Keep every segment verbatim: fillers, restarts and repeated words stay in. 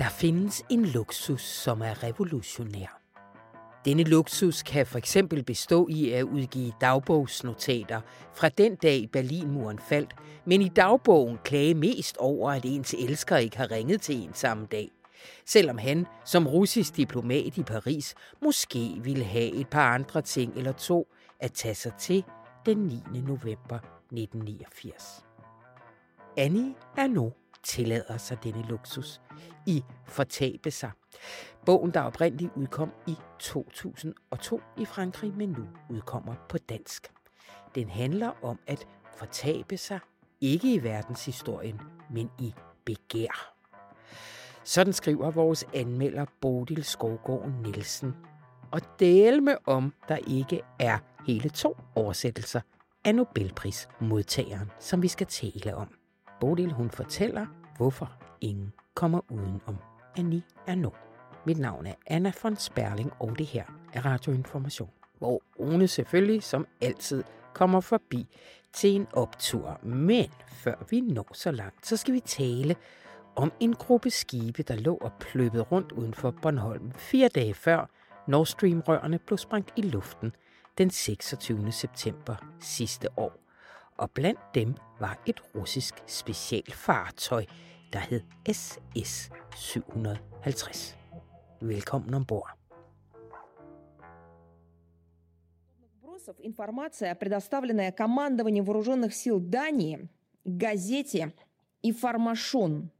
Der findes en luksus, som er revolutionær. Denne luksus kan for eksempel bestå i at udgive dagbogsnotater fra den dag Berlinmuren faldt, men i dagbogen klage mest over, at ens elsker ikke har ringet til en samme dag. Selvom han, som russisk diplomat i Paris, måske ville have et par andre ting eller to at tage sig til den niende november nitten niogfirs. Annie Ernaux tillader sig denne luksus i Fortabe sig. Bogen, der oprindeligt udkom i to tusind og to i Frankrig, men nu udkommer på dansk. Den handler om at fortabe sig, ikke i verdenshistorien, men i begær. Sådan skriver vores anmelder Bodil Skovgaard Nielsen. Og del med om, der ikke er hele to oversættelser af Nobelprismodtageren, som vi skal tale om. Bodil, hun fortæller, hvorfor ingen kommer uden om Annie Ernaux. Mit navn er Anna von Sperling, og det her er Radio Information, hvor Rune selvfølgelig som altid kommer forbi til en optur. Men før vi når så langt, så skal vi tale om en gruppe skibe, der lå og pløppede rundt uden for Bornholm fire dage før Nord Stream-rørene blev sprængt i luften den seksogtyvende september sidste år. Og blandt dem var et russisk specialfartøj, der hed S S syv hundrede og halvtreds. Velkommen ombord. Информация, предоставленная командованием вооруженных сил Дании, газете «Информашон»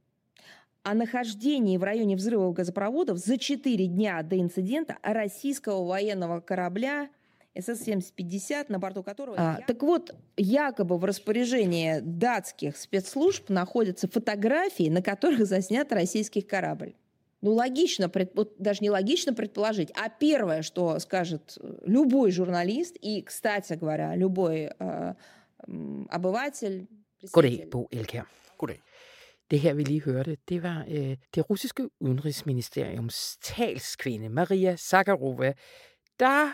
о нахождении в районе взрывов газопроводов за четыре дня до инцидента российского военного корабля эс эс семьсот пятьдесят, на борту которого... А, так вот, якобы в распоряжении датских спецслужб находятся фотографии, на которых заснят российский корабль. Ну, логично, предпо... даже не логично предположить, а первое, что скажет любой журналист, и, кстати говоря, любой э, обыватель... Goddag, Bo Elkjær. Goddag. Det her, vi lige hørte, det var øh, det russiske udenrigsministeriums talskvinde, Maria Zakharova, der...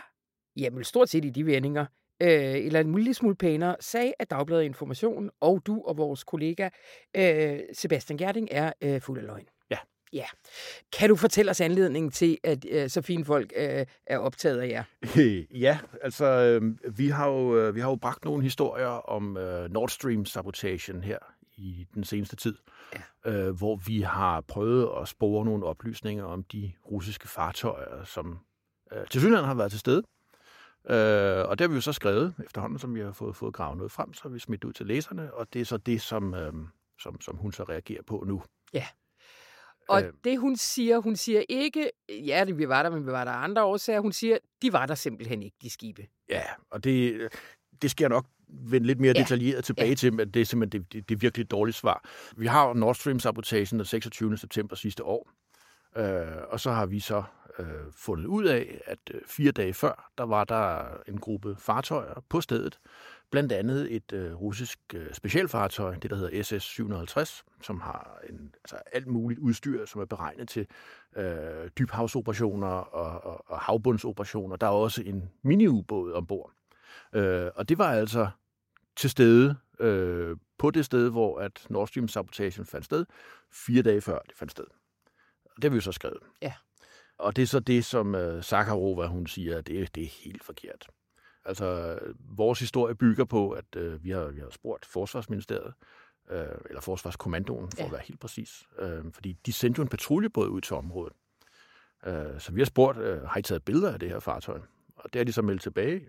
Jamen, stort set i de vendinger, øh, eller en lille smule pænere, sagde, at Dagbladet Information og du og vores kollega øh, Sebastian Gjerding er øh, fuld af løgn. Ja. Ja. Kan du fortælle os anledningen til, at øh, så fine folk øh, er optaget af jer? Ja, altså, øh, vi, har jo, øh, vi har jo bragt nogle historier om øh, Nord Stream-sabotagen her i den seneste tid, ja. øh, hvor vi har prøvet at spore nogle oplysninger om de russiske fartøjer, som øh, tilsyneladende har været til stede. Øh, og det har vi jo så skrevet efterhånden, som vi har fået, fået gravet noget frem, så har vi smidt ud til læserne, og det er så det, som, øh, som, som hun så reagerer på nu. Ja, og øh, det hun siger, hun siger ikke, ja, det, vi var der, men vi var der andre årsager, hun siger, de var der simpelthen ikke, de skibe. Ja, og det, det sker nok vende lidt mere ja. detaljeret tilbage ja. til, men det er simpelthen det, det, det er virkelig et dårligt svar. Vi har Nord Stream-sabotagen den seksogtyvende september sidste år, øh, og så har vi så Øh, fundet ud af, at øh, fire dage før, der var der en gruppe fartøjer på stedet. Blandt andet et øh, russisk øh, specialfartøj, det der hedder S S syv hundrede og halvtreds, som har en, altså alt muligt udstyr, som er beregnet til øh, dybhavsoperationer og, og, og havbundsoperationer. Der er også en mini-ubåd ombord. Øh, og det var altså til stede øh, på det sted, hvor at Nord Stream-sabotagen fandt sted, fire dage før det fandt sted. Og det har vi jo så skrevet. Ja. Og det er så det, som øh, Zakharova, hun siger, det, det er helt forkert. Altså, vores historie bygger på, at øh, vi, har, vi har spurgt Forsvarsministeriet, øh, eller Forsvarskommandoen, for ja. at være helt præcis. Øh, fordi de sendte jo en patruljebåd ud til området. Øh, så vi har spurgt, øh, har I taget billeder af det her fartøj? Og der er de så meldt tilbage.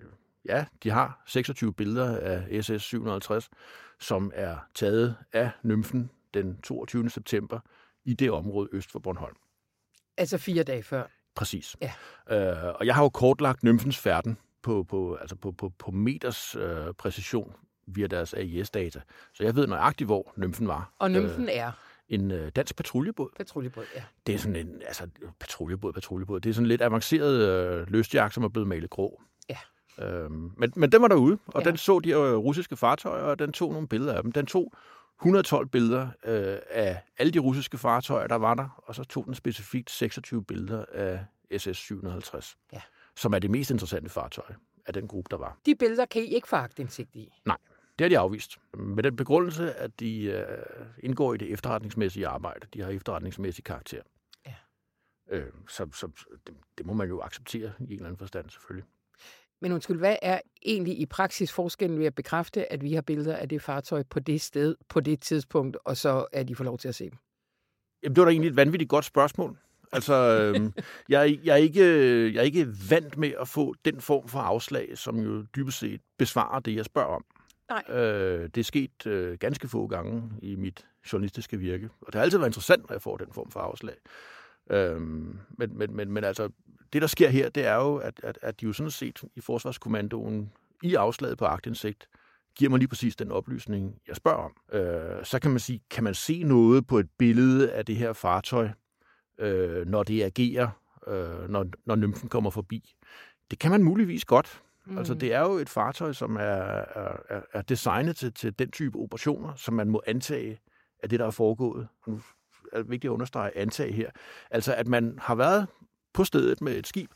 Ja, de har seksogtyve billeder af S S syv hundrede og halvtreds, som er taget af Nymfen den toogtyvende september i det område øst for Bornholm. Altså fire dage før. Præcis. Ja. Øh, og jeg har jo kortlagt Nymfens færden på, på, altså på, på, på meters øh, præcision via deres A I S-data. Så jeg ved nøjagtigt, hvor Nymfen var. Og Nymfen øh, er? En øh, dansk patruljebåd. Patruljebåd, ja. Det er sådan en, altså patruljebåd, patruljebåd. Det er sådan lidt avanceret øh, løsjagt, som er blevet malet grå. Ja. Øh, men, men den var derude, og ja. den så de øh, russiske fartøjer, og den tog nogle billeder af dem. Den tog et hundrede og tolv billeder øh, af alle de russiske fartøjer, der var der, og så tog den specifikt seksogtyve billeder af S S syv hundrede og halvtreds, ja. som er det mest interessante fartøj af den gruppe, der var. De billeder kan I ikke få aktindsigt i? Nej, det har de afvist. Med den begrundelse, at de øh, indgår i det efterretningsmæssige arbejde. De har efterretningsmæssig karakter. Øh, så så det, det må man jo acceptere i en eller anden forstand, selvfølgelig. Men undskyld, hvad er egentlig i praksis forskellen ved at bekræfte, at vi har billeder af det fartøj på det sted, på det tidspunkt, og så er de får lov til at se dem? Jamen, det var da egentlig et vanvittigt godt spørgsmål. Altså, øh, jeg, jeg, er ikke, jeg er ikke vant med at få den form for afslag, som jo dybest set besvarer det, jeg spørger om. Nej. Øh, det er sket øh, ganske få gange i mit journalistiske virke, og det har altid været interessant, når jeg får den form for afslag. Øh, men, men, men, men altså, det der sker her, det er jo, at, at, at de jo sådan set i Forsvarskommandoen i afslaget på aktindsigt giver mig lige præcis den oplysning, jeg spørger om. Øh, så kan man sige, kan man se noget på et billede af det her fartøj, øh, når det agerer, øh, når, når nymfen kommer forbi? Det kan man muligvis godt. Mm. Altså, det er jo et fartøj, som er, er, er designet til, til den type operationer, som man må antage af det, der er foregået. Nu er det vigtigt at understrege antage her. Altså, at man har været på stedet med et skib,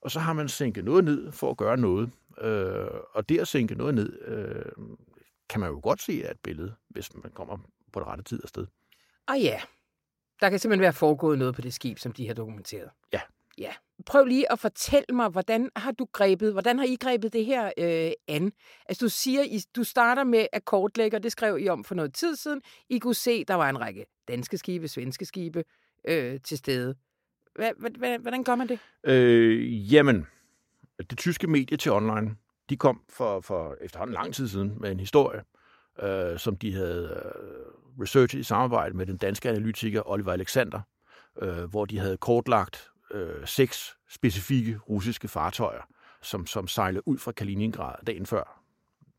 og så har man sænket noget ned for at gøre noget. Øh, og det at sænke noget ned, øh, kan man jo godt se af et billede, hvis man kommer på det rette tid og sted. Og ja, der kan simpelthen være foregået noget på det skib, som de har dokumenteret. Ja. Ja. Prøv lige at fortælle mig, hvordan har du grebet, hvordan har I grebet det her øh, an? Altså, du siger, du starter med akkordlægger, det skrev I om for noget tid siden. I kunne se, der var en række danske skibe, svenske skibe øh, til stede. Hvordan gør man det? Øh, jamen, det tyske medie til online, de kom for, for efterhånden lang tid siden med en historie, øh, som de havde øh, researchet i samarbejde med den danske analytiker Oliver Alexander, øh, hvor de havde kortlagt øh, seks specifikke russiske fartøjer, som, som sejler ud fra Kaliningrad dagen før,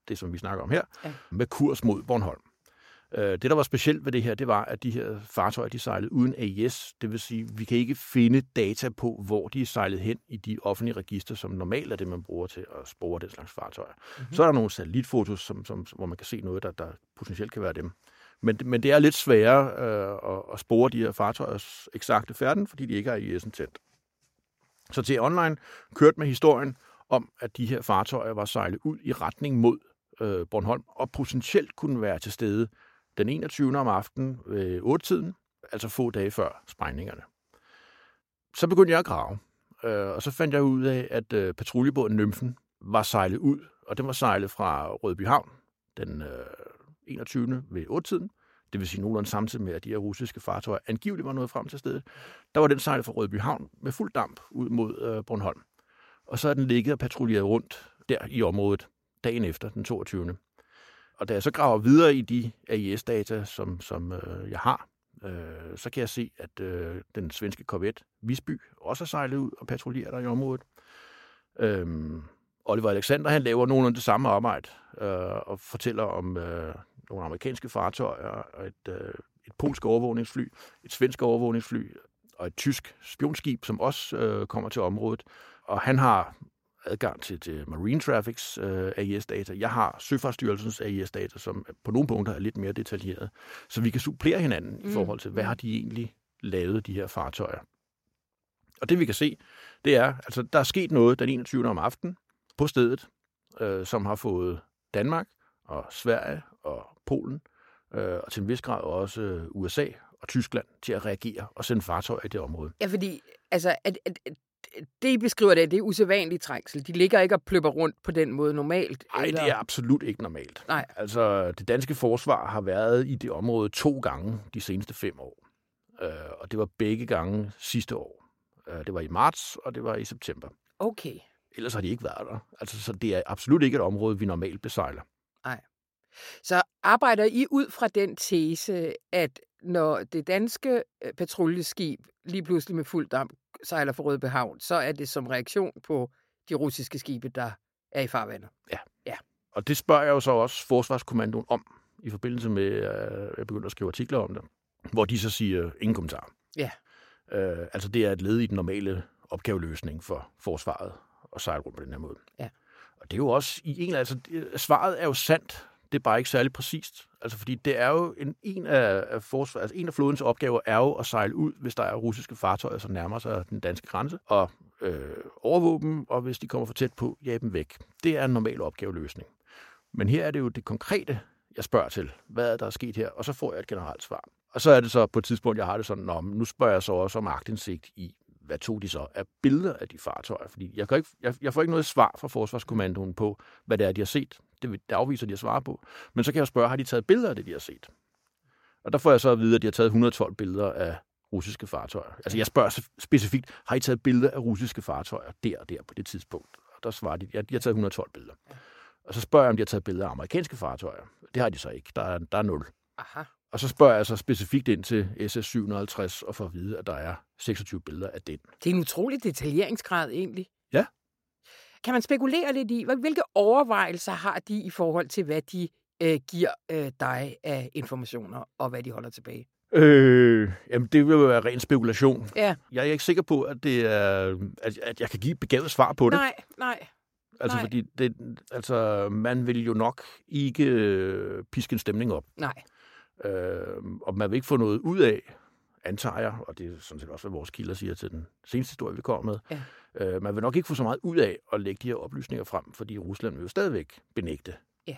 det som vi snakker om her, ja, med kurs mod Bornholm. Det, der var specielt ved det her, det var, at de her fartøjer, de sejlede uden A I S. Det vil sige, vi kan ikke finde data på, hvor de er sejlet hen i de offentlige register, som normalt er det, man bruger til at spore den slags fartøjer. Mm-hmm. Så er der nogle satellitfotos, som, som, hvor man kan se noget, der, der potentielt kan være dem. Men, men det er lidt sværere øh, at, at spore de her fartøjers eksakte færden, fordi de ikke har A I S'en tændt. Så til online kørte med historien om, at de her fartøjer var sejlet ud i retning mod øh, Bornholm, og potentielt kunne være til stede den enogtyvende om aftenen ved otte-tiden, altså få dage før sprængningerne. Så begyndte jeg at grave, og så fandt jeg ud af, at patruljebåden Nymfen var sejlet ud, og den var sejlet fra Rødbyhavn den enogtyvende ved otte-tiden, det vil sige nogenlunde samtidig med, at de her russiske fartøjer angiveligt var nået frem til stedet. Der var den sejlet fra Rødbyhavn med fuld damp ud mod Bornholm, og så er den ligget og patruljeret rundt der i området dagen efter, den toogtyvende Og da jeg så graver videre i de A I S-data, som, som øh, jeg har, øh, så kan jeg se, at øh, den svenske korvet Visby også er sejlet ud og patruljerer der i området. Øhm, Oliver Alexander, han laver nogenlunde det samme arbejde øh, og fortæller om øh, nogle amerikanske fartøjer og et, øh, et polsk overvågningsfly, et svensk overvågningsfly og et tysk spionskib, som også øh, kommer til området. Og han har adgang til, til Marine Traffics øh, A I S-data. Jeg har Søfartsstyrelsens A I S-data, som på nogle punkter er lidt mere detaljeret. Så vi kan supplere hinanden mm. i forhold til, hvad har de egentlig lavet, de her fartøjer. Og det vi kan se, det er, altså der er sket noget den enogtyvende om aftenen på stedet, øh, som har fået Danmark og Sverige og Polen, øh, og til en vis grad også øh, U S A og Tyskland til at reagere og sende fartøjer i det område. Ja, fordi altså, at, at, at det, I beskriver det, det er usædvanlig trængsel. De ligger ikke og pløpper rundt på den måde normalt? Nej, det er absolut ikke normalt. Nej. Altså, det danske forsvar har været i det område to gange de seneste fem år. Øh, og det var begge gange sidste år. Øh, det var i marts, og det var i september. Okay. Ellers har de ikke været der. Altså, så det er absolut ikke et område, vi normalt besejler. Nej. Så arbejder I ud fra den tese, at når det danske patruljeskib lige pludselig med fuld damp sejler for Rødbyhavn, så er det som reaktion på de russiske skibe, der er i farvandet. Ja. Ja. Og det spørger jeg jo så også Forsvarskommandoen om, i forbindelse med, at jeg begyndte at skrive artikler om det, hvor de så siger, ingen kommentar. Ja. Øh, altså det er et led i den normale opgaveløsning for forsvaret at sejle rundt på den her måde. Ja. Og det er jo også, i en, altså svaret er jo sandt, det er bare ikke særlig præcist. Altså fordi det er jo en, en af forsvar, altså en af flådens opgaver er jo at sejle ud, hvis der er russiske fartøjer, som nærmer sig den danske grænse, og øh, overvåge dem, og hvis de kommer for tæt på, jage dem væk. Det er en normal opgaveløsning. Men her er det jo det konkrete, jeg spørger til. Hvad er der er sket her? Og så får jeg et generelt svar. Og så er det så på et tidspunkt, jeg har det sådan, nå, nu spørger jeg så også om aktindsigt i, hvad tog de så af billeder af de fartøjer? Fordi jeg, kan ikke, jeg, jeg får ikke noget svar fra Forsvarskommandoen på, hvad det er, de har set. Det afviser de at svare på. Men så kan jeg spørge, har de taget billeder af det, de har set? Og der får jeg så at vide, at de har taget et hundrede og tolv billeder af russiske fartøjer. Altså jeg spørger specifikt, har I taget billeder af russiske fartøjer der og der på det tidspunkt? Og der svarer de, ja, de har taget et hundrede og tolv billeder. Og så spørger jeg, om de har taget billeder af amerikanske fartøjer. Det har de så ikke. Der er, der er nul. Aha. Og så spørger jeg så specifikt ind til S S syv halvtreds og får at vide, at der er seksogtyve billeder af den. Det er en utrolig detaljeringsgrad egentlig. Ja. Kan man spekulere lidt i, hvilke overvejelser har de i forhold til, hvad de øh, giver øh, dig af informationer, og hvad de holder tilbage? Øh, jamen, det vil jo være ren spekulation. Ja. Jeg er ikke sikker på, at, det er, at, at jeg kan give et begavet svar på det. Nej, nej. Altså, nej. Fordi det, altså, man vil jo nok ikke øh, piske en stemning op. Nej. Øh, og man vil ikke få noget ud af, antager jeg, og det er sådan set også, hvad vores kilder siger til den seneste historie, vi kommer med. Ja. Øh, man vil nok ikke få så meget ud af at lægge de her oplysninger frem, fordi Rusland vil jo stadigvæk benægte ja.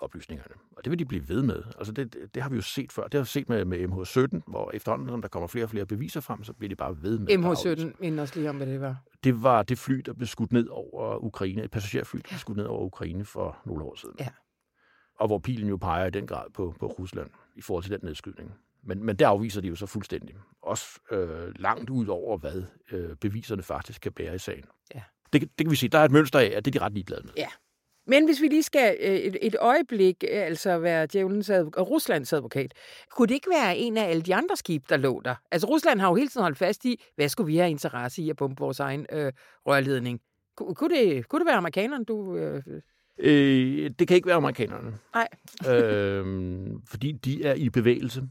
oplysningerne. Og det vil de blive ved med. Altså, det, det, det har vi jo set før. Det har vi set med, med M H sytten, hvor efterhånden, som der kommer flere og flere beviser frem, så bliver de bare ved med. M H sytten minder os lige om, hvad det var. Det var det fly, der blev skudt ned over Ukraine, et passagerfly, der blev skudt ned over Ukraine for nogle år siden. Ja. Og hvor pilen jo peger i den grad på, på Rusland i forhold til den nedskydning. Men, men der afviser de jo så fuldstændig. Også øh, langt ud over, hvad øh, beviserne faktisk kan bære i sagen. Ja. Det, det kan vi se. Der er et mønster af, at det er de ret ligeglade med. Ja. Men hvis vi lige skal øh, et, et øjeblik øh, altså være djævelens adv- Ruslands advokat, kunne det ikke være en af alle de andre skib, der lå der? Altså Rusland har jo hele tiden holdt fast i, hvad skulle vi have interesse i at pumpe vores egen øh, rørledning? Kunne det, kunne det være amerikanerne, du... Øh Øh, det kan ikke være amerikanerne. Nej. øh, fordi de er i bevægelse.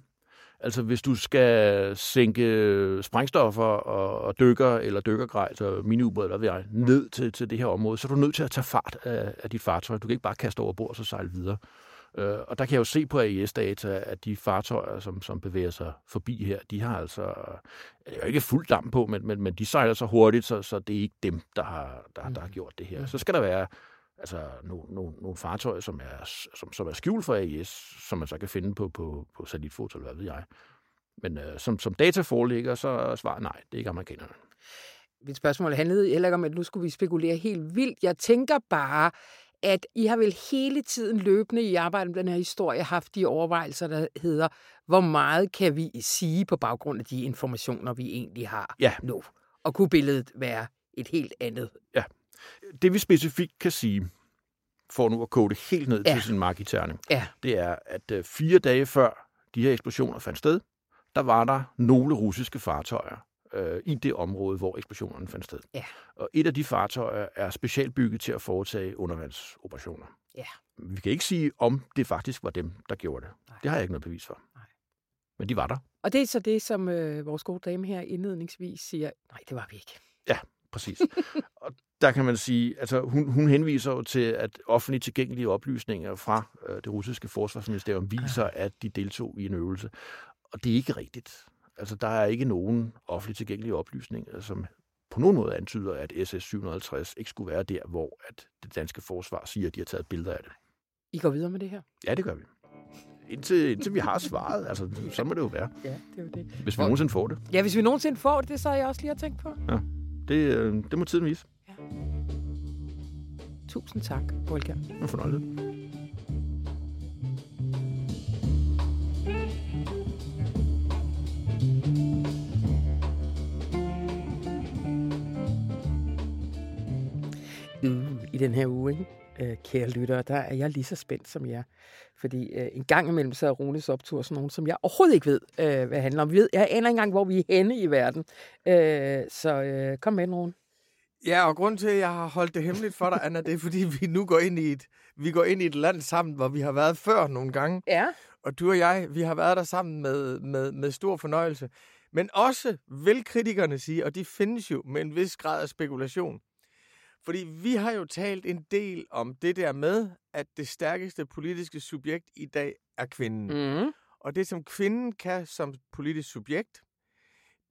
Altså, hvis du skal sænke sprængstoffer og, og dykker eller dykkergrej, så miniubåd eller hvad jeg, ned til, til det her område, så er du nødt til at tage fart af, af dit fartøj. Du kan ikke bare kaste over bord og så sejle videre. Øh, og der kan jeg jo se på A I S-data, at de fartøjer, som, som bevæger sig forbi her, de har altså... Det er jo ikke fuld damp på, men, men, men de sejler så hurtigt, så, så det er ikke dem, der har, der, der har gjort det her. Så skal der være... altså nogle no, no fartøjer, som er, som, som er skjult for A I S, som man så kan finde på, på, på satellitfoto, eller hvad ved jeg. Men øh, som, som data foreligger, så svarer nej, det er ikke amerikanerne. Mit spørgsmål handlede heller ikke om, at nu skulle vi spekulere helt vildt. Jeg tænker bare, at I har vel hele tiden løbende i arbejdet med den her historie haft de overvejelser, der hedder, hvor meget kan vi sige på baggrund af de informationer, vi egentlig har ja. nu? Og kunne billedet være et helt andet? Ja. Det vi specifikt kan sige, for nu at koge det helt ned ja. til sin markiterning, ja. det er, at fire dage før de her eksplosioner fandt sted, der var der nogle russiske fartøjer øh, i det område, hvor eksplosionerne fandt sted. Ja. Og et af de fartøjer er specialbygget til at foretage undervandsoperationer. Ja. Vi kan ikke sige, om det faktisk var dem, der gjorde det. Nej. Det har jeg ikke noget bevis for. Nej. Men de var der. Og det er så det, som øh, vores gode dame her indledningsvis siger, nej, det var vi ikke. Ja, præcis. Og der kan man sige, altså hun, hun henviser jo til, at offentligt tilgængelige oplysninger fra øh, det russiske forsvarsministerium viser, at de deltog i en øvelse. Og det er ikke rigtigt. Altså der er ikke nogen offentligt tilgængelige oplysninger, som på nogen måde antyder, at S S syv halvtreds ikke skulle være der, hvor at det danske forsvar siger, at de har taget billeder af det. I går videre med det her? Ja, det gør vi. Indtil, indtil vi har svaret. Altså, så må det jo være. Ja, det er jo det. Hvis vi hvor... nogensinde får det. Ja, hvis vi nogensinde får det, så har jeg også lige at tænke på. Ja, det, det må tiden vise. Tusind tak, Bo Elkjær. En fornøjelse. I den her uge, ikke? Kære lyttere, der er jeg lige så spændt som jer. Fordi en gang imellem så er Runes optur sådan nogen, som jeg overhovedet ikke ved, hvad det handler om. Jeg aner ikke engang, hvor vi er henne i verden. Så kom med, Rune. Ja, og grund til, at jeg har holdt det hemmeligt for dig, Anna, det er, fordi vi nu går ind i et, vi går ind i et land sammen, hvor vi har været før nogle gange. Ja. Og du og jeg, vi har været der sammen med, med, med stor fornøjelse. Men også vil kritikerne sige, og de findes jo med en vis grad af spekulation. Fordi vi har jo talt en del om det der med, at det stærkeste politiske subjekt i dag er kvinden. Mm. Og det, som kvinden kan som politisk subjekt,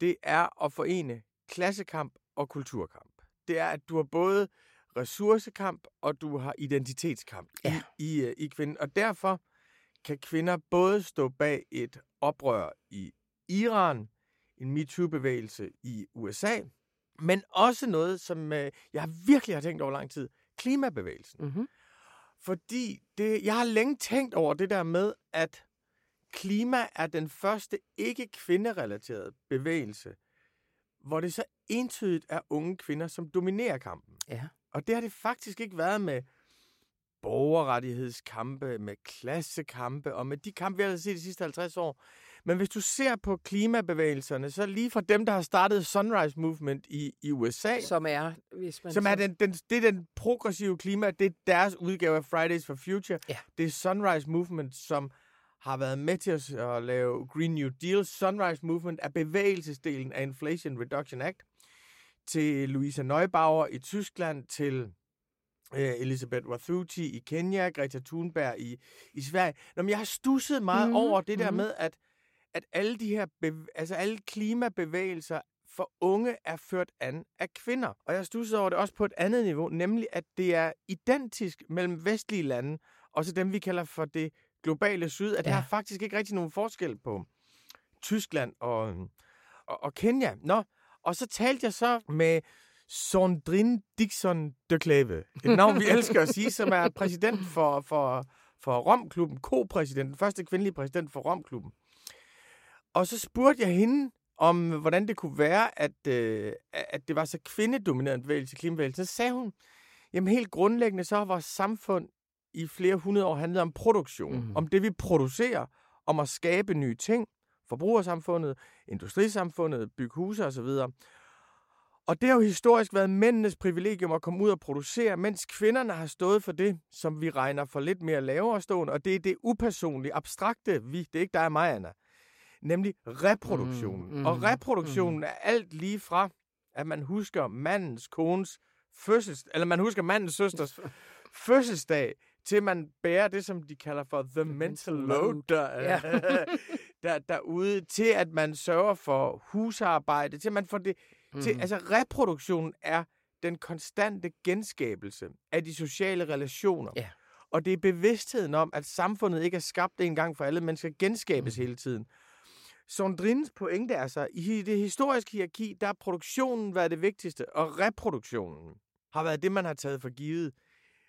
det er at forene klassekamp og kulturkamp. Det er, at du har både ressourcekamp, og du har identitetskamp ja. i, i, i kvinden. Og derfor kan kvinder både stå bag et oprør i Iran, en MeToo-bevægelse i U S A, men også noget, som øh, jeg virkelig har tænkt over lang tid, klimabevægelsen. Mm-hmm. Fordi det, jeg har længe tænkt over det der med, at klima er den første ikke-kvinderelaterede bevægelse, hvor det så entydigt er unge kvinder, som dominerer kampen. Ja. Og det har det faktisk ikke været med borgerrettighedskampe, med klassekampe og med de kampe, vi har set de sidste halvtreds år. Men hvis du ser på klimabevægelserne, så lige fra dem, der har startet Sunrise Movement i, i U S A, som er, hvis man som er den, den, det er den progressive klima, det er deres udgave af Fridays for Future. Ja. Det er Sunrise Movement, som har været med til at, at lave Green New Deal. Sunrise Movement er bevægelsesdelen af Inflation Reduction Act. Til Louisa Neubauer i Tyskland, til øh, Elizabeth Wathuti i Kenya, Greta Thunberg i, i Sverige. Nå, men jeg har stusset meget mm, over det mm. der med, at, at alle de her bev- altså alle klimabevægelser for unge er ført an af kvinder. Og jeg har stusset over det også på et andet niveau, nemlig at det er identisk mellem vestlige lande, og så dem, vi kalder for det globale syd, at ja. Der er faktisk ikke rigtig nogen forskel på Tyskland og, og, og Kenya. Nå, og så talte jeg så med Sandrine Dixson-Declève, et navn, vi elsker at sige, som er præsident for, for, for Romklubben, ko-præsident, den første kvindelige præsident for Romklubben. Og så spurgte jeg hende om, hvordan det kunne være, at, øh, at det var så kvindedomineret en bevægelse, klimabevægelsen. Så sagde hun, jamen helt grundlæggende, så har vores samfund i flere hundrede år handlet om produktion, mm-hmm. om det, vi producerer, om at skabe nye ting. Forbrugersamfundet, industrisamfundet, byghuse osv. Og det har jo historisk været mændenes privilegium at komme ud og producere, mens kvinderne har stået for det, som vi regner for lidt mere lavere stående, og det er det upersonlige, abstrakte vi, det er ikke dig og mig, Anna, nemlig reproduktionen. Mm, mm, og reproduktionen mm. er alt lige fra, at man husker mandens kones fødsels, eller man husker mandens søsters fødselsdag, til man bærer det, som de kalder for the mental load, der, ja. der, derude, til at man sørger for husarbejde, til at man får det... Mm-hmm. Til, altså, reproduktionen er den konstante genskabelse af de sociale relationer. Ja. Og det er bevidstheden om, at samfundet ikke er skabt en gang for alle, men skal genskabes mm-hmm. hele tiden. Sandrines pointe er så, i det historiske hierarki, der har produktionen været det vigtigste, og reproduktionen har været det, man har taget for givet.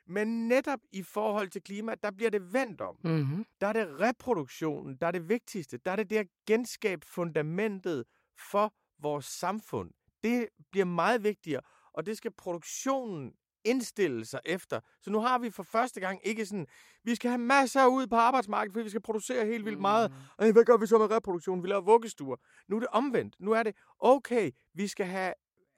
Men netop i forhold til klima, der bliver det vendt om. Mm-hmm. Der er det reproduktionen, der er det vigtigste. Der er det det at genskabe fundamentet for vores samfund. Det bliver meget vigtigere, og det skal produktionen indstille sig efter. Så nu har vi for første gang ikke sådan, vi skal have masser ud på arbejdsmarkedet, fordi vi skal producere helt vildt meget. Og hvad gør vi så med reproduktionen? Vi laver vuggestuer. Nu er det omvendt. Nu er det, okay, vi skal have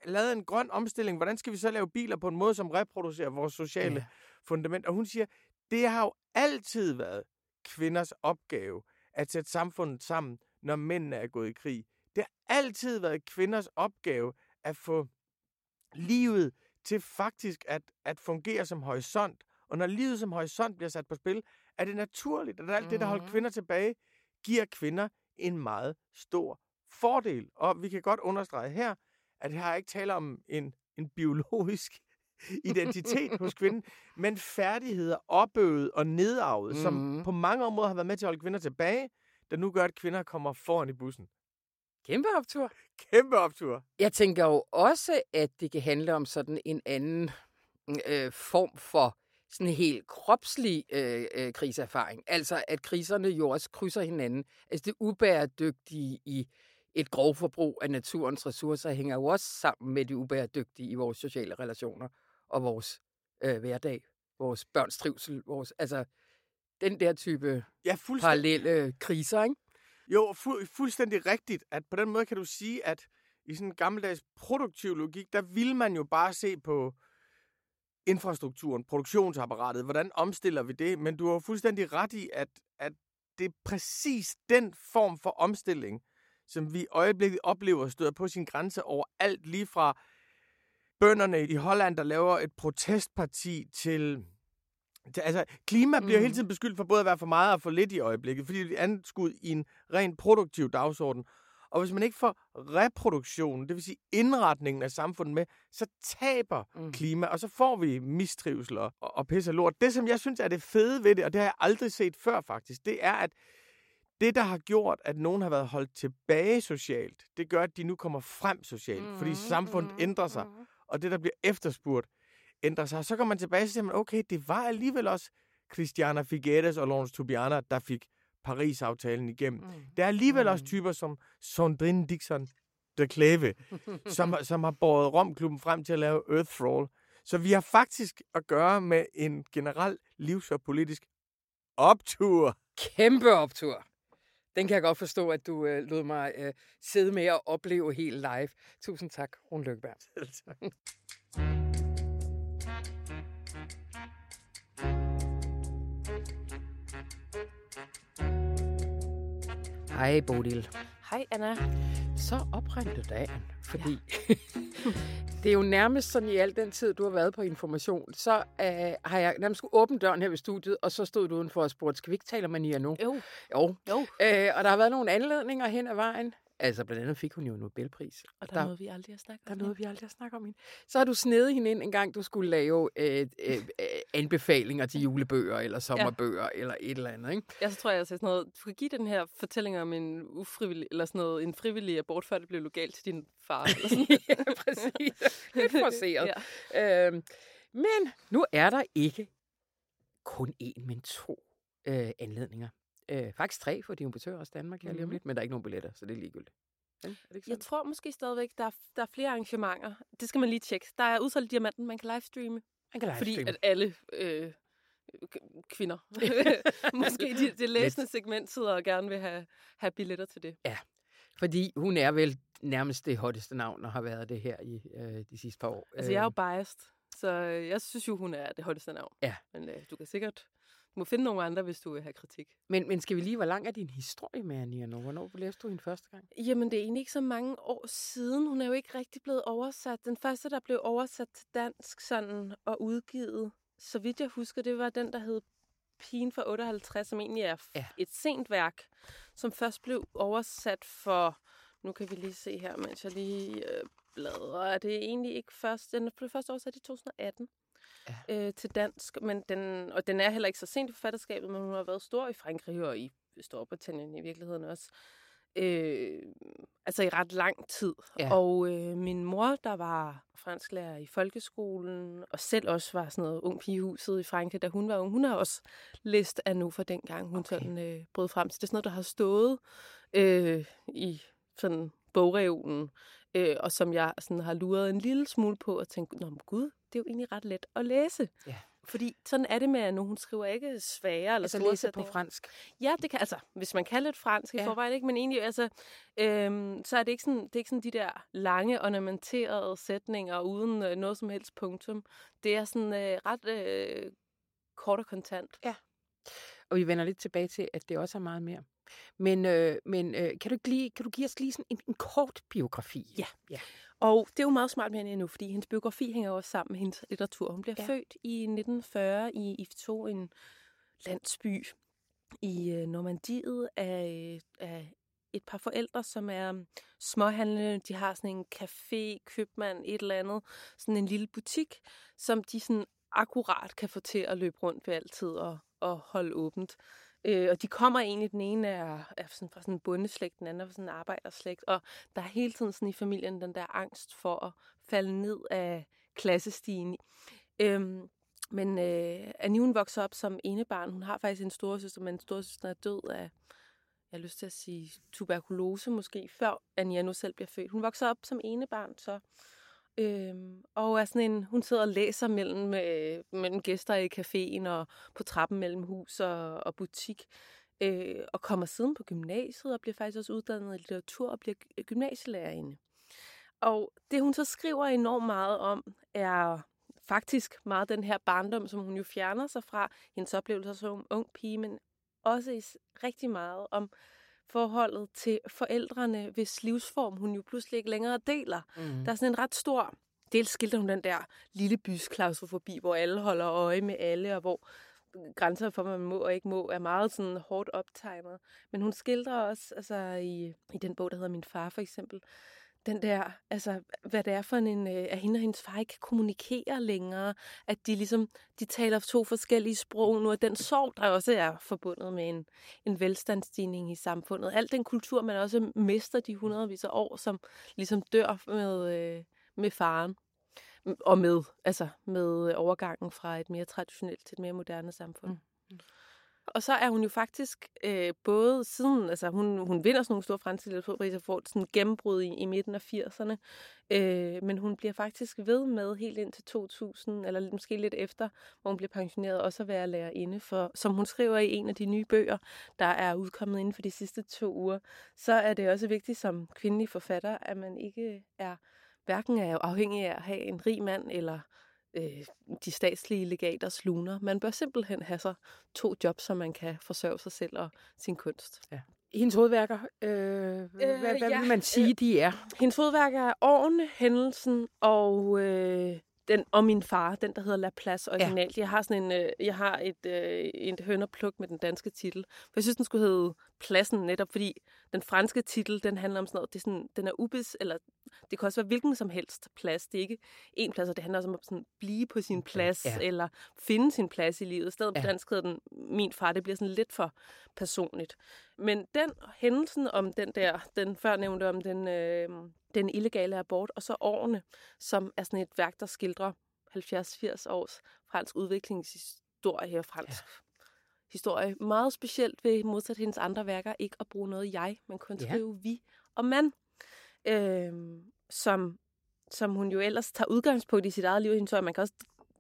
lavet en grøn omstilling, hvordan skal vi så lave biler på en måde, som reproducerer vores sociale ja. fundament? Og hun siger, det har jo altid været kvinders opgave at sætte samfundet sammen, når mændene er gået i krig. Det har altid været kvinders opgave at få livet til faktisk at, at fungere som horisont. Og når livet som horisont bliver sat på spil, er det naturligt, at alt det, der holder kvinder tilbage, giver kvinder en meget stor fordel. Og vi kan godt understrege her, at her er ikke tale om en, en biologisk identitet hos kvinden, men færdigheder opøvet og nedarvet, mm-hmm. som på mange områder har været med til at holde kvinder tilbage, der nu gør, at kvinder kommer foran i bussen. Kæmpe optur. Kæmpe optur. Jeg tænker jo også, at det kan handle om sådan en anden øh, form for sådan en helt kropslig øh, øh, kriserfaring. Altså, at kriserne jo også krydser hinanden. Altså, det ubæredygtige i et grov forbrug af naturens ressourcer hænger jo også sammen med det ubæredygtige i vores sociale relationer og vores øh, hverdag, vores børns trivsel, vores, altså den der type ja, parallelle kriser, ikke? Jo, fu- fuldstændig rigtigt, at på den måde kan du sige, at i sådan en gammeldags produktiv logik, der vil man jo bare se på infrastrukturen, produktionsapparatet, hvordan omstiller vi det, men du har fuldstændig ret i, at, at det er præcis den form for omstilling, som vi i øjeblikket oplever støder på sin grænse overalt, lige fra bønderne i Holland, der laver et protestparti til... til altså, klima bliver mm. hele tiden beskyldt for både at være for meget og for lidt i øjeblikket, fordi det er anskud i en rent produktiv dagsorden. Og hvis man ikke får reproduktionen, det vil sige indretningen af samfundet med, så taber mm. klima, og så får vi mistrivsel og, og pisse og lort. Det, som jeg synes er det fede ved det, og det har jeg aldrig set før faktisk, det er, at Det, der har gjort, at nogen har været holdt tilbage socialt, det gør, at de nu kommer frem socialt, mm-hmm, fordi samfundet mm-hmm, ændrer sig, mm-hmm. og det, der bliver efterspurgt, ændrer sig. Så kommer man tilbage og siger, okay, det var alligevel også Christiana Figueres og Laurence Tubiana, der fik Paris-aftalen igennem. Mm. Der er alligevel mm. også typer som Sandrine Dixson-Declève, som, som har båret Romklubben frem til at lave Earth for All. Så vi har faktisk at gøre med en generel livs- og politisk optur. Kæmpe optur. Den kan jeg godt forstå, at du øh, lod mig øh, sidde med og opleve helt live. Tusind tak, Rune Lykkeberg. Selv tak. Hej, Bodil. Hej, Anna. Så opringte dagen, fordi ja. Det er jo nærmest sådan i al den tid, du har været på Information, så øh, har jeg nærmest skulle åbne døren her ved studiet, og så stod du udenfor og spurgte, skal vi ikke tale om Annie Ernaux? Jo. Jo. jo. Øh, og der har været nogle anledninger hen ad vejen. Altså, blandt andet fik hun jo en Nobelpris. Og der, der er noget, vi aldrig har snakket om. Der er noget, vi aldrig har snakket om hende. Så har du snedet hende ind en gang, du skulle lave øh, øh, anbefalinger til julebøger, eller sommerbøger, ja. Eller et eller andet, ikke? Jeg så tror, jeg har sagt sådan noget. Du kan give den her fortælling om en ufrivillig, eller sådan noget, en frivillig abort, før det blev legalt til din far, eller sådan noget. Ja, præcis. Lidt forceret. Ja. Øhm, men nu er der ikke kun én, men to øh, anledninger. Øh, faktisk tre, for de er importører i Danmark her mm-hmm. lige om lidt, men der er ikke nogen billetter, så det er ligegyldigt. Ja, er det ikke jeg tror måske stadigvæk, der er, der er flere arrangementer. Det skal man lige tjekke. Der er udsolgt Diamanten, man kan livestreame. Man kan livestreame. Fordi at alle øh, kvinder, måske det de læsende segment, sidder og gerne vil have, have billetter til det. Ja, fordi hun er vel nærmest det hotteste navn, og har været det her i øh, de sidste par år. Altså jeg er jo biased, så jeg synes jo, hun er det hotteste navn. Ja. Men øh, du kan sikkert... Du må finde nogle andre, hvis du vil have kritik. Men, men skal vi lige, hvor lang er din historie med Annie Ernaux? Hvornår læste du hende første gang? Jamen, det er egentlig ikke så mange år siden. Hun er jo ikke rigtig blevet oversat. Den første, der blev oversat til dansk sådan og udgivet, så vidt jeg husker, det var den, der hed Pigen fra otteoghalvtreds, som egentlig er ja. et sent værk, som først blev oversat for... Nu kan vi lige se her, mens jeg lige øh, bladrer. Det er egentlig ikke først... Den blev først oversat i to tusind og atten. Ja. Øh, til dansk, men den, og den er heller ikke så sent i forfatterskabet, men hun har været stor i Frankrig og i Storbritannien i virkeligheden også. Øh, altså i ret lang tid. Ja. Og øh, min mor, der var fransklærer i folkeskolen, og selv også var sådan noget ung pigehuset i Frankrig, da hun var ung, hun har også læst Ernaux fra dengang, hun okay. sådan øh, brød frem. Så det er sådan noget, der har stået øh, i sådan bogreolen, øh, og som jeg sådan har luret en lille smule på og tænkt, nå gud, det er jo egentlig ret let at læse. Ja. Fordi sådan er det med, at nu hun skriver ikke svære eller store sætninger. Altså læse på fransk? Ja, det kan, altså, hvis man kan lidt fransk i ja. forvejen, ikke? Men egentlig, altså, øhm, så er det ikke, sådan, det er ikke sådan de der lange, ornamenterede sætninger uden øh, noget som helst punktum. Det er sådan øh, ret øh, kort og kontant. Ja. Og vi vender lidt tilbage til, at det også er meget mere. Men, øh, men øh, kan, du lige, kan du give os lige sådan en, en kort biografi? Ja. ja, og det er jo meget smart med hende endnu, fordi hendes biografi hænger også sammen med hendes litteratur. Hun bliver ja. født i nitten fyrre i Yvetot, en landsby i Normandiet af, af et par forældre, som er småhandlende. De har sådan en café, købmand, et eller andet, sådan en lille butik, som de sådan akkurat kan få til at løbe rundt ved altid og, og holde åbent. Øh, og de kommer egentlig, den ene er, er sådan, fra sådan en bondeslægt, den anden er fra sådan en arbejderslægt, og der er hele tiden sådan i familien den der angst for at falde ned af klassestigen. Øhm, men øh, Annie, hun vokser op som enebarn. Hun har faktisk en storesøster, men storesøster er død af, jeg har lyst til at sige, tuberkulose måske, før Annie nu selv bliver født. Hun vokser op som enebarn, så... Øhm, og er sådan en, hun sidder og læser mellem, øh, mellem gæster i caféen og på trappen mellem hus og, og butik øh, og kommer siden på gymnasiet og bliver faktisk også uddannet i litteratur og bliver gymnasielærerinde. Og det hun så skriver enormt meget om er faktisk meget den her barndom, som hun jo fjerner sig fra, hendes oplevelser som ung pige, men også rigtig meget om forholdet til forældrene, hvis livsform hun jo pludselig ikke længere deler. Mm. Der er sådan en ret stor... Dels skildrer hun den der lille bys klaustrofobi, hvor alle holder øje med alle, og hvor grænser for, hvad man må og ikke må, er meget sådan hårdt optegnet. Men hun skildrer også, altså i, i den bog, der hedder Min far for eksempel, den der, altså, hvad det er for en, at hende og hendes far ikke kommunikerer længere, at de ligesom, de taler to forskellige sprog nu, og den sorg, der også er forbundet med en, en velstandsstigning i samfundet. Alt den kultur, man også mister de hundredvis af år, som ligesom dør med, med faren, og med, altså, med overgangen fra et mere traditionelt til et mere moderne samfund. Mm. Og så er hun jo faktisk øh, både siden, altså hun, hun vinder sådan nogle store franske litteraturpriser, får sådan et gennembrud i, i midten af firserne, øh, men hun bliver faktisk ved med helt indtil to tusind, eller måske lidt efter, hvor hun bliver pensioneret, også at være lærerinde for, som hun skriver i en af de nye bøger, der er udkommet inden for de sidste to uger, så er det også vigtigt som kvindelig forfatter, at man ikke er, hverken er afhængig af at have en rig mand, eller de statslige legaters luner. Man bør simpelthen have så to jobs, så man kan forsørge sig selv og sin kunst. Ja. Hendes hovedværker, øh, øh, hvad, hvad ja. vil man sige, de er? Hendes hovedværker er Årene, Hændelsen og, øh, den, og Min far, den der hedder La Place originalt. Ja. Jeg har, sådan en, øh, jeg har et, øh, et hønderpluk med den danske titel. For jeg synes, den skulle hedde Pladsen, netop fordi den franske titel, den handler om sådan noget, det er sådan, den er ubis, eller det kan også være hvilken som helst plads. Det er ikke én plads, og det handler også om at sådan, blive på sin plads, ja. Eller finde sin plads i livet. I stedet ja. På dansk hedder den Min far, det bliver sådan lidt for personligt. Men den hændelsen om den der, den før nævnte om den, øh, den illegale abort, og så Årene, som er sådan et værk, der skildrer halvfjerds firs års fransk udviklingshistorie og fransk ja. Historie. Meget specielt ved modsat hendes andre værker ikke at bruge noget jeg, men kun skrive yeah. vi og man, øhm, som, som hun jo ellers tager udgangspunkt i sit eget liv og hendes øje. Man kan også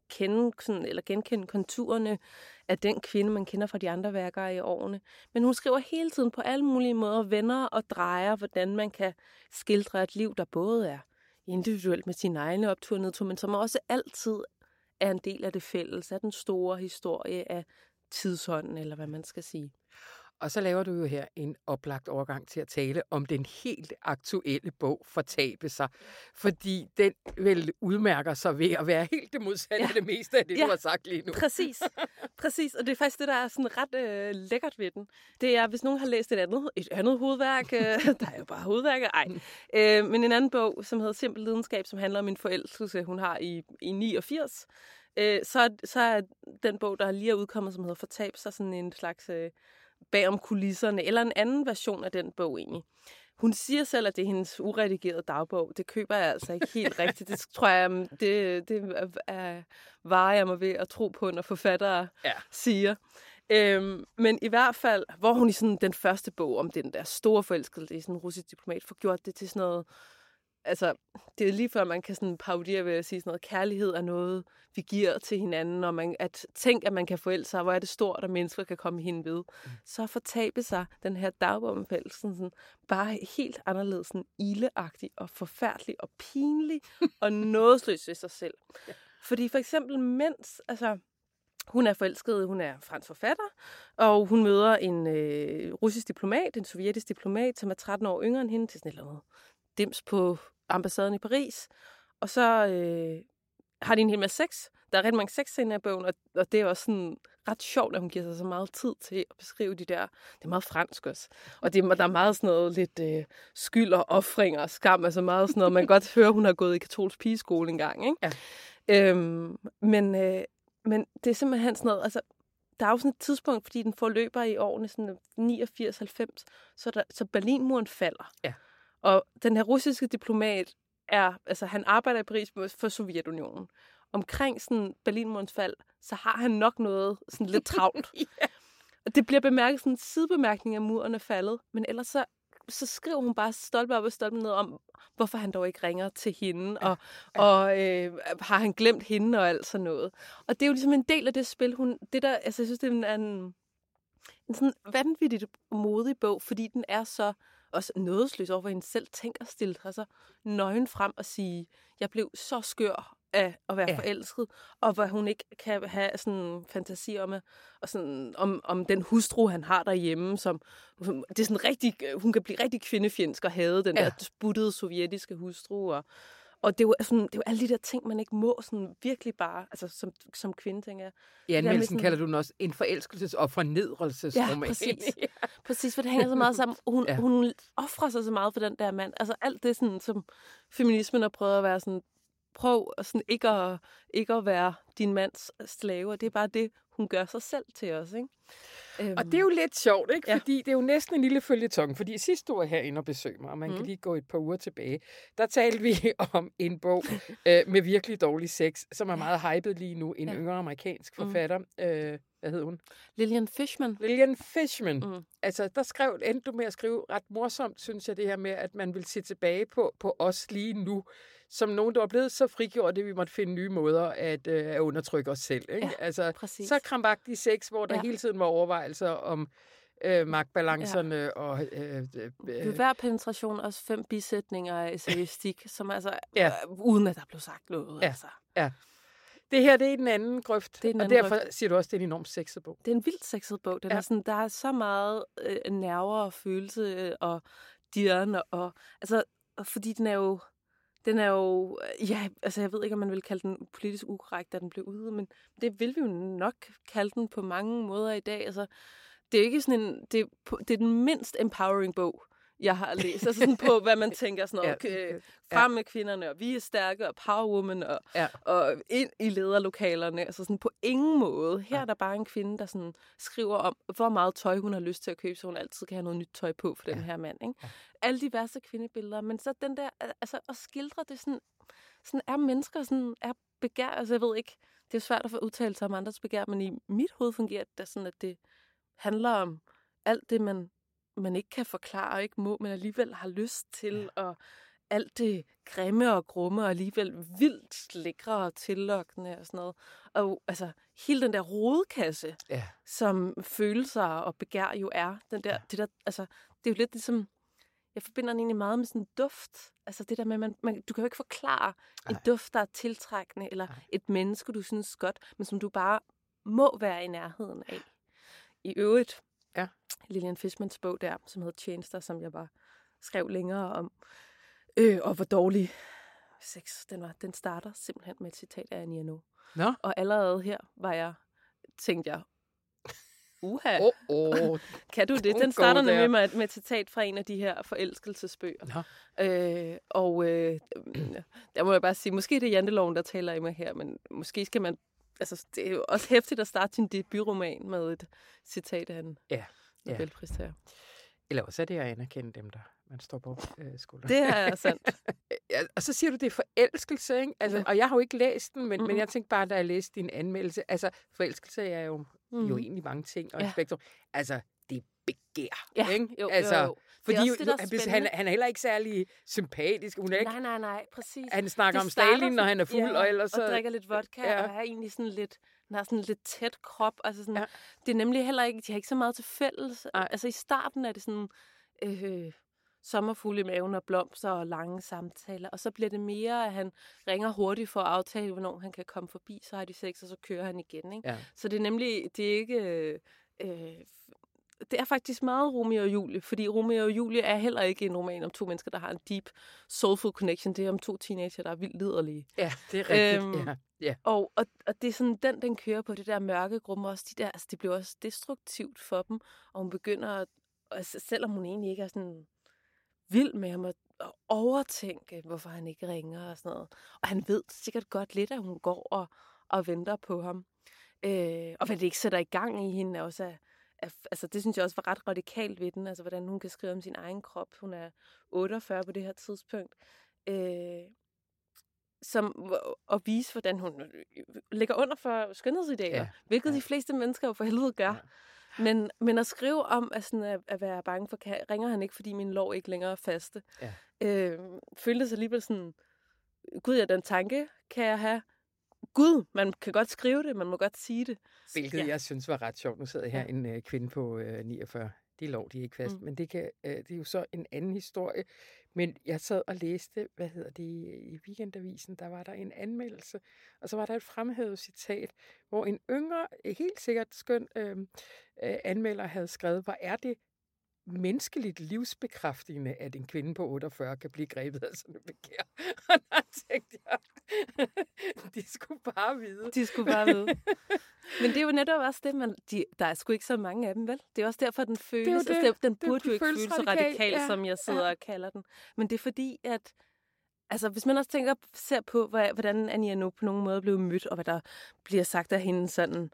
kende, sådan, eller genkende konturerne af den kvinde, man kender fra de andre værker i Årene. Men hun skriver hele tiden på alle mulige måder, vender og drejer, hvordan man kan skildre et liv, der både er individuelt med sine egne optur og nedtur, men som også altid er en del af det fælles, af den store historie af tidsånden, eller hvad man skal sige. Og så laver du jo her en oplagt overgang til at tale om den helt aktuelle bog, Fortabe sig, fordi den vel udmærker sig ved at være helt det modsatte ja. Det meste af det, ja. Du har sagt lige nu. Præcis. Præcis, og det er faktisk det, der er sådan ret øh, lækkert ved den. Det er, hvis nogen har læst et andet, et andet hovedværk, øh, der er jo bare hovedværker, ej, øh, men en anden bog, som hedder Simpel Lidenskab, som handler om en forelskelse, hun har i, i niogfirs, øh, så, så er den bog, der lige er udkommet, som hedder Fortabe sig, sådan en slags øh, bagom kulisserne, eller en anden version af den bog egentlig. Hun siger selv, at det er hendes uredigerede dagbog. Det køber jeg altså ikke helt rigtigt. Det tror jeg, det, det er, varer jeg mig ved at tro på, når forfattere ja. Siger. Øhm, men i hvert fald, hvor hun i sådan den første bog om den der store forelskelse i sådan en russisk diplomat, får gjort det til sådan noget. Altså, det er lige før, man kan sådan parodiere ved at sige sådan noget, kærlighed er noget, vi giver til hinanden, og man, at tænk, at man kan forelske sig, hvor er det stort, at mennesker kan komme hende ved. Mm. Så fortabe sig den her dagbomfældelsen bare helt anderledes, sådan ildeagtig og forfærdelig og pinlig og nådesløs ved sig selv. Ja. Fordi for eksempel, mens, altså, hun er forelsket, hun er fransk forfatter, og hun møder en øh, russisk diplomat, en sovjetisk diplomat, som er tretten år yngre end hende, til sådan et eller andet dims på ambassaden i Paris, og så øh, har de en hel masse sex. Der er rigtig mange sexscener i bogen, og, og det er også sådan ret sjovt, at hun giver sig så meget tid til at beskrive de der. Det er meget fransk også. Og det, der er meget sådan noget lidt øh, skyld og ofringer og skam, altså meget sådan noget. Man kan godt høre, hun har gået i katolsk pigeskole engang, ikke? Ja. Øhm, men, øh, men det er simpelthen sådan noget, altså der er jo sådan et tidspunkt, fordi den forløber i årene sådan niogfirs halvfems, så, der, så Berlinmuren falder. Ja. Og den her russiske diplomat er, altså han arbejder i Paris for Sovjetunionen. Omkring sådan Berlinmurens fald, så har han nok noget sådan lidt travlt. yeah. Og det bliver bemærket sådan en sidebemærkning af muren er faldet, men ellers så, så skriver hun bare stolpe op og stolpe ned om, hvorfor han dog ikke ringer til hende, og, ja. og øh, har han glemt hende og alt sådan noget. Og det er jo ligesom en del af det spil, hun, det der, altså jeg synes, det er en, en sådan vanvittigt modig bog, fordi den er så også nådesløs over, hvor hende selv tænker stille sig altså, nøgen frem og sige, jeg blev så skør af at være ja. Forelsket, og hvor hun ikke kan have sådan fantasi om, og sådan, om, om den hustru, han har derhjemme, som det er sådan rigtig, hun kan blive rigtig kvindefjendsk og hade den ja. Der buttede sovjetiske hustru, og, Og det er, jo, sådan, det er jo alle de der ting, man ikke må sådan virkelig bare, altså som, som kvinde, tænker jeg. I anmeldelsen sådan, kalder du den også en forelskelses- og fornedrelsesroman. Ja, præcis. Ja. Præcis, for det hænger så meget sammen. Hun, ja. hun offrer sig så meget for den der mand. Altså alt det, sådan, som feminismen har prøvet at være sådan, prøv sådan, ikke, at, ikke at være din mands slave, og det er bare det, hun gør sig selv til os, ikke? Øhm. Og det er jo lidt sjovt, ikke? Ja. Fordi det er jo næsten en lille føljeton, fordi sidst du var herinde og besøgte mig, og man mm. kan lige gå et par uger tilbage, der talte vi om en bog øh, med virkelig dårlig sex, som er meget hypet lige nu, en ja. yngre amerikansk forfatter. Mm. Øh, hvad hed hun? Lillian Fishman. Lillian Fishman. Mm. Altså, der skrev, endte du med at skrive ret morsomt, synes jeg, det her med, at man vil se tilbage på, på os lige nu, som nogen, der er blevet så frigjort, at vi måtte finde nye måder at, øh, at undertrykke os selv, ikke? Ja, altså, præcis. Så krampagtig sex, hvor der ja. hele tiden var overvejelser om øh, magtbalancerne ja. og... Øh, øh, ved hver penetration også fem bisætninger af seriøstik, som altså... Ja. Øh, uden at der blev sagt noget, ja. altså. Ja. Det her, det er den anden grøft, den anden og derfor grøft. Siger du også, det er en enormt sexet bog. Det er en vildt sexet bog. Den ja. er sådan, der er så meget øh, nerver og følelse og dirren og... Altså, fordi den er jo... Den er jo, ja, altså jeg ved ikke, om man vil kalde den politisk ukorrekt, da den blev ude, men det vil vi jo nok kalde den på mange måder i dag. Altså, det er ikke sådan en, det, er, det er den mindst empowering bog, jeg har læst. Altså sådan på, hvad man tænker sådan, okay, ja. frem med kvinderne, og vi er stærke, og powerwoman, og, ja. og ind i lederlokalerne. Altså sådan på ingen måde. Her er der bare en kvinde, der sådan skriver om, hvor meget tøj hun har lyst til at købe, så hun altid kan have noget nyt tøj på for ja. den her mand, ikke? Ja. Alle de værste kvindebilleder, men så den der, altså at skildre det sådan, sådan er mennesker, sådan er begær, altså jeg ved ikke, det er svært at få udtale sig om andres begær, men i mit hoved fungerer det sådan, at det handler om alt det, man man ikke kan forklare og ikke må, men alligevel har lyst til, ja. og alt det grimme og grumme, og alligevel vildt lækre og tillokkende og sådan noget. Og altså, hele den der rodekasse, ja. som følelser og begær jo er, den der, ja. det der, altså, det er jo lidt ligesom, jeg forbinder den egentlig meget med sådan en duft. Altså det der med, man, man, du kan jo ikke forklare en duft, der er tiltrækkende, eller Ej. et menneske, du synes godt, men som du bare må være i nærheden af. I øvrigt, Ja. Lillian Fishmans bog der, som hedder Tjenester, som jeg bare skrev længere om, øh, og hvor dårlig sex den var. Den starter simpelthen med et citat af Annie Ernaux. Nå? Og allerede her var jeg, tænkte jeg, uha, oh, oh. kan du det? Den starter nemlig med, med et citat fra en af de her forelskelsesbøger. Øh, og øh, der må jeg bare sige, måske det er janteloven, der taler i mig her, men måske skal man... Altså, det er jo også hæftigt at starte sin debutroman med et citat af en ja, ja. Nobelpristager. Eller også er det at anerkende dem, der man står på øh, skulderen. Det er sandt. ja, og så siger du, det er forelskelse, ikke? Altså, ja. Og jeg har jo ikke læst den, men, mm. men jeg tænkte bare, da jeg læste din anmeldelse. Altså, forelskelse er jo, mm. jo egentlig mange ting og ja. et spektrum. Altså, det er begær, ja. ikke? Jo, altså, jo, jo. Fordi det det, han, han, han er heller ikke særlig sympatisk. Hun er ikke, nej, nej, nej, præcis. Han snakker det om Stalin, når han er fuld. Ja, og, ellers, og drikker lidt vodka, ja. og er egentlig sådan lidt, han har sådan lidt tæt krop. Altså sådan, ja. Det er nemlig heller ikke, de har ikke så meget til fælles. Nej. Altså i starten er det sådan øh, sommerfugle i maven og blomster og lange samtaler. Og så bliver det mere, at han ringer hurtigt for at aftale, hvornår han kan komme forbi. Så har de sex, og så kører han igen. Ikke? Ja. Så det er nemlig, det er ikke... Øh, Det er faktisk meget Romeo og Julie, fordi Romeo og Julie er heller ikke en roman om to mennesker, der har en deep, soulful connection. Det er om to teenager, der er vildt liderlige. Ja, det er rigtigt. Øhm, ja. Ja. Og, og, og det er sådan, den, den kører på det der mørke grum, også de der, altså, det bliver også destruktivt for dem, og hun begynder, at, altså, selvom hun egentlig ikke er sådan vild med ham, at overtænke, hvorfor han ikke ringer og sådan noget. Og han ved sikkert godt lidt, at hun går og, og venter på ham. Øh, og hvad det ikke sætter i gang i hende, er også at, altså det synes jeg også var ret radikalt ved den, altså hvordan hun kan skrive om sin egen krop. Hun er otteogfyrre på det her tidspunkt, øh, som at vise, hvordan hun ligger under for skønhedsidealer, ja. hvilket ja. de fleste mennesker jo for helvede gør. Ja. Men, men at skrive om at, sådan at, at være bange for, kan, ringer han ikke, fordi min lår ikke længere er faste, ja. øh, føltes alligevel sådan, gud ja, den tanke kan jeg have. Gud, man kan godt skrive det, man må godt sige det. Hvilket ja. jeg synes var ret sjovt. Nu sidder her ja. en øh, kvinde på øh, niogfyrre. De lov, de er ikke fast. Mm. Men det, kan, øh, det er jo så en anden historie. Men jeg sad og læste, hvad hedder det, i Weekendavisen, der var der en anmeldelse, og så var der et fremhævet citat, hvor en yngre, helt sikkert skøn øh, øh, anmelder havde skrevet, hvor er det menneskeligt livsbekræftende, at en kvinde på otteogfyrre kan blive grebet af sådan et begær. Og der tænkte jeg, de skulle bare vide. De skulle bare vide. Men det er jo netop også det, man, de, der er sgu ikke så mange af dem, vel? Det er også derfor, den føles, det det. Altså, den burde det, jo ikke føles så radikal, ja, som jeg sidder ja. og kalder den. Men det er fordi, at altså, hvis man også tænker ser på, hvordan Annie Ernaux på nogen måde blev mødt, og hvad der bliver sagt af hende sådan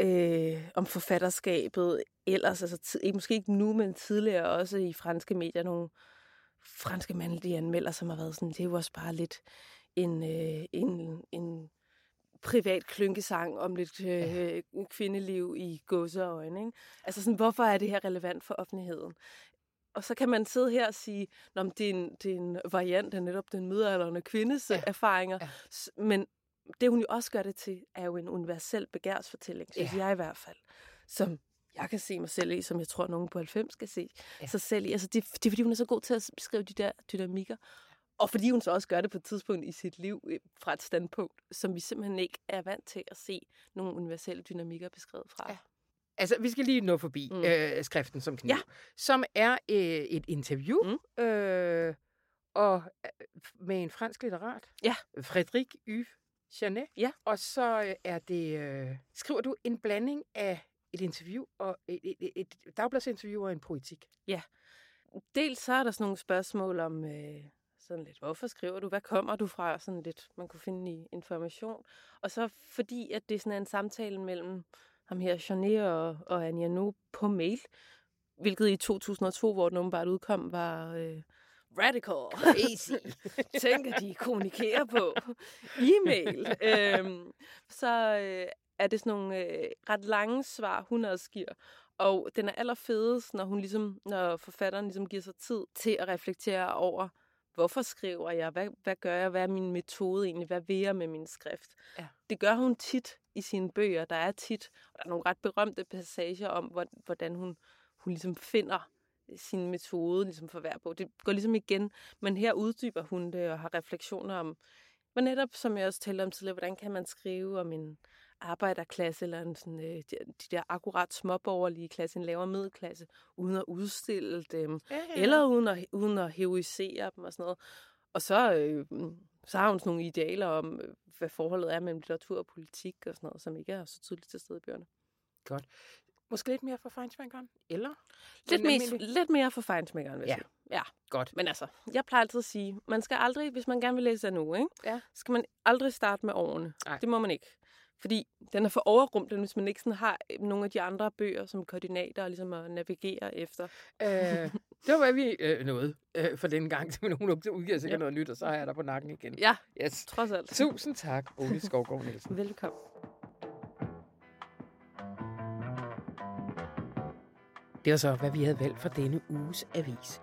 øh, om forfatterskabet ellers, altså t- måske ikke nu, men tidligere også i franske medier, nogle franske mandlige anmelder, som har været sådan, det er jo også bare lidt en, øh, en, en privat klunkesang om lidt øh, kvindeliv i gåseøjne, ikke? Altså sådan, hvorfor er det her relevant for offentligheden? Og så kan man sidde her og sige, nå, men det er en, det er en variant af netop den midaldrende kvindes ja. erfaringer. Ja. Men det, hun jo også gør det til, er jo en universel begærsfortælling, synes ja. jeg i hvert fald, som jeg kan se mig selv i, som jeg tror, nogen på halvfems skal se ja. sig selv i. Altså, det, det er, fordi hun er så god til at beskrive de der dynamikker. Og fordi hun så også gør det på et tidspunkt i sit liv fra et standpunkt, som vi simpelthen ikke er vant til at se nogle universelle dynamikker beskrevet fra. Ja. Altså, vi skal lige nå forbi mm. øh, Skriften som kniv, ja. som er øh, et interview mm. øh, og, med en fransk litterat, ja. Frederic Yves Charnet. Ja. Og så er det, øh, skriver du en blanding af et interview, og et, et, et, et dagbladsinterview og en poetik. Ja. Dels så er der sådan nogle spørgsmål om, øh, sådan lidt, hvorfor skriver du, hvad kommer du fra, sådan lidt, man kunne finde i Information. Og så fordi, at det sådan er en samtale mellem ham her, Charnet og, og Annie Ernaux på mail, hvilket i to tusind og to, hvor den bare udkom, var øh, radical, crazy, tænker de kommunikerer på, e-mail. Øhm, så øh, er det sådan nogle øh, ret lange svar, hun også giver, og den er allerfedest, når, hun ligesom, når forfatteren ligesom giver sig tid til at reflektere over, hvorfor skriver jeg, hvad, hvad gør jeg, hvad er min metode egentlig, hvad vil jeg med min skrift. Ja. Det gør hun tit i sine bøger. Der er tit der er nogle ret berømte passager om, hvordan hun, hun ligesom finder sin metode ligesom for hver bog. Det går ligesom igen, men her uddyber hun det og har refleksioner om, hvor netop, som jeg også talte om tidligere, hvordan kan man skrive om en arbejderklasse, eller en sådan, øh, de, de der akkurat småborgerlige klasse, en lavere middelklasse, uden at udstille dem, ja, ja. eller uden at, uden at heroisere dem og sådan noget. Og så, øh, så har hun sådan nogle idealer om, hvad forholdet er mellem litteratur og politik og sådan noget, som ikke er så tydeligt til stede i bøgerne. Godt. Måske lidt mere for fejnsmækkeren, eller? Lidt, mest, lidt mere for fejnsmækkeren, hvis ja. ja, godt. Men altså, jeg plejer altid at sige, man skal aldrig, hvis man gerne vil læse Ernaux, ikke? Ja. skal man aldrig starte med årene. Ej. Det må man ikke. Fordi den er for overrumplende, hvis man ikke sådan har nogle af de andre bøger som koordinater og ligesom at navigere efter. Øh, det var vi øh, noget øh, for denne gang, så nogen udgiver sikkert ja. noget nyt, og så er jeg der på nakken igen. Ja, yes. trods alt. Tusind tak, Bodil Skovgaard Nielsen. Velkommen. Det var så, hvad vi havde valgt for denne uges avis.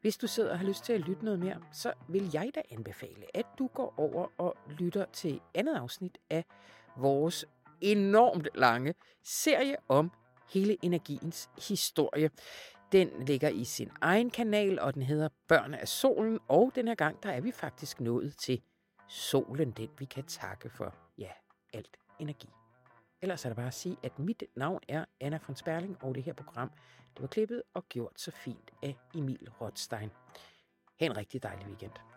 Hvis du sidder og har lyst til at lytte noget mere, så vil jeg da anbefale, at du går over og lytter til andet afsnit af vores enormt lange serie om hele energiens historie. Den ligger i sin egen kanal, og den hedder Børn af Solen, og den her gang, der er vi faktisk nået til solen, den vi kan takke for, ja, alt energi. Ellers er der bare at sige, at mit navn er Anna von Sperling, og det her program, det var klippet og gjort så fint af Emil Rothstein. Ha' en rigtig dejlig weekend.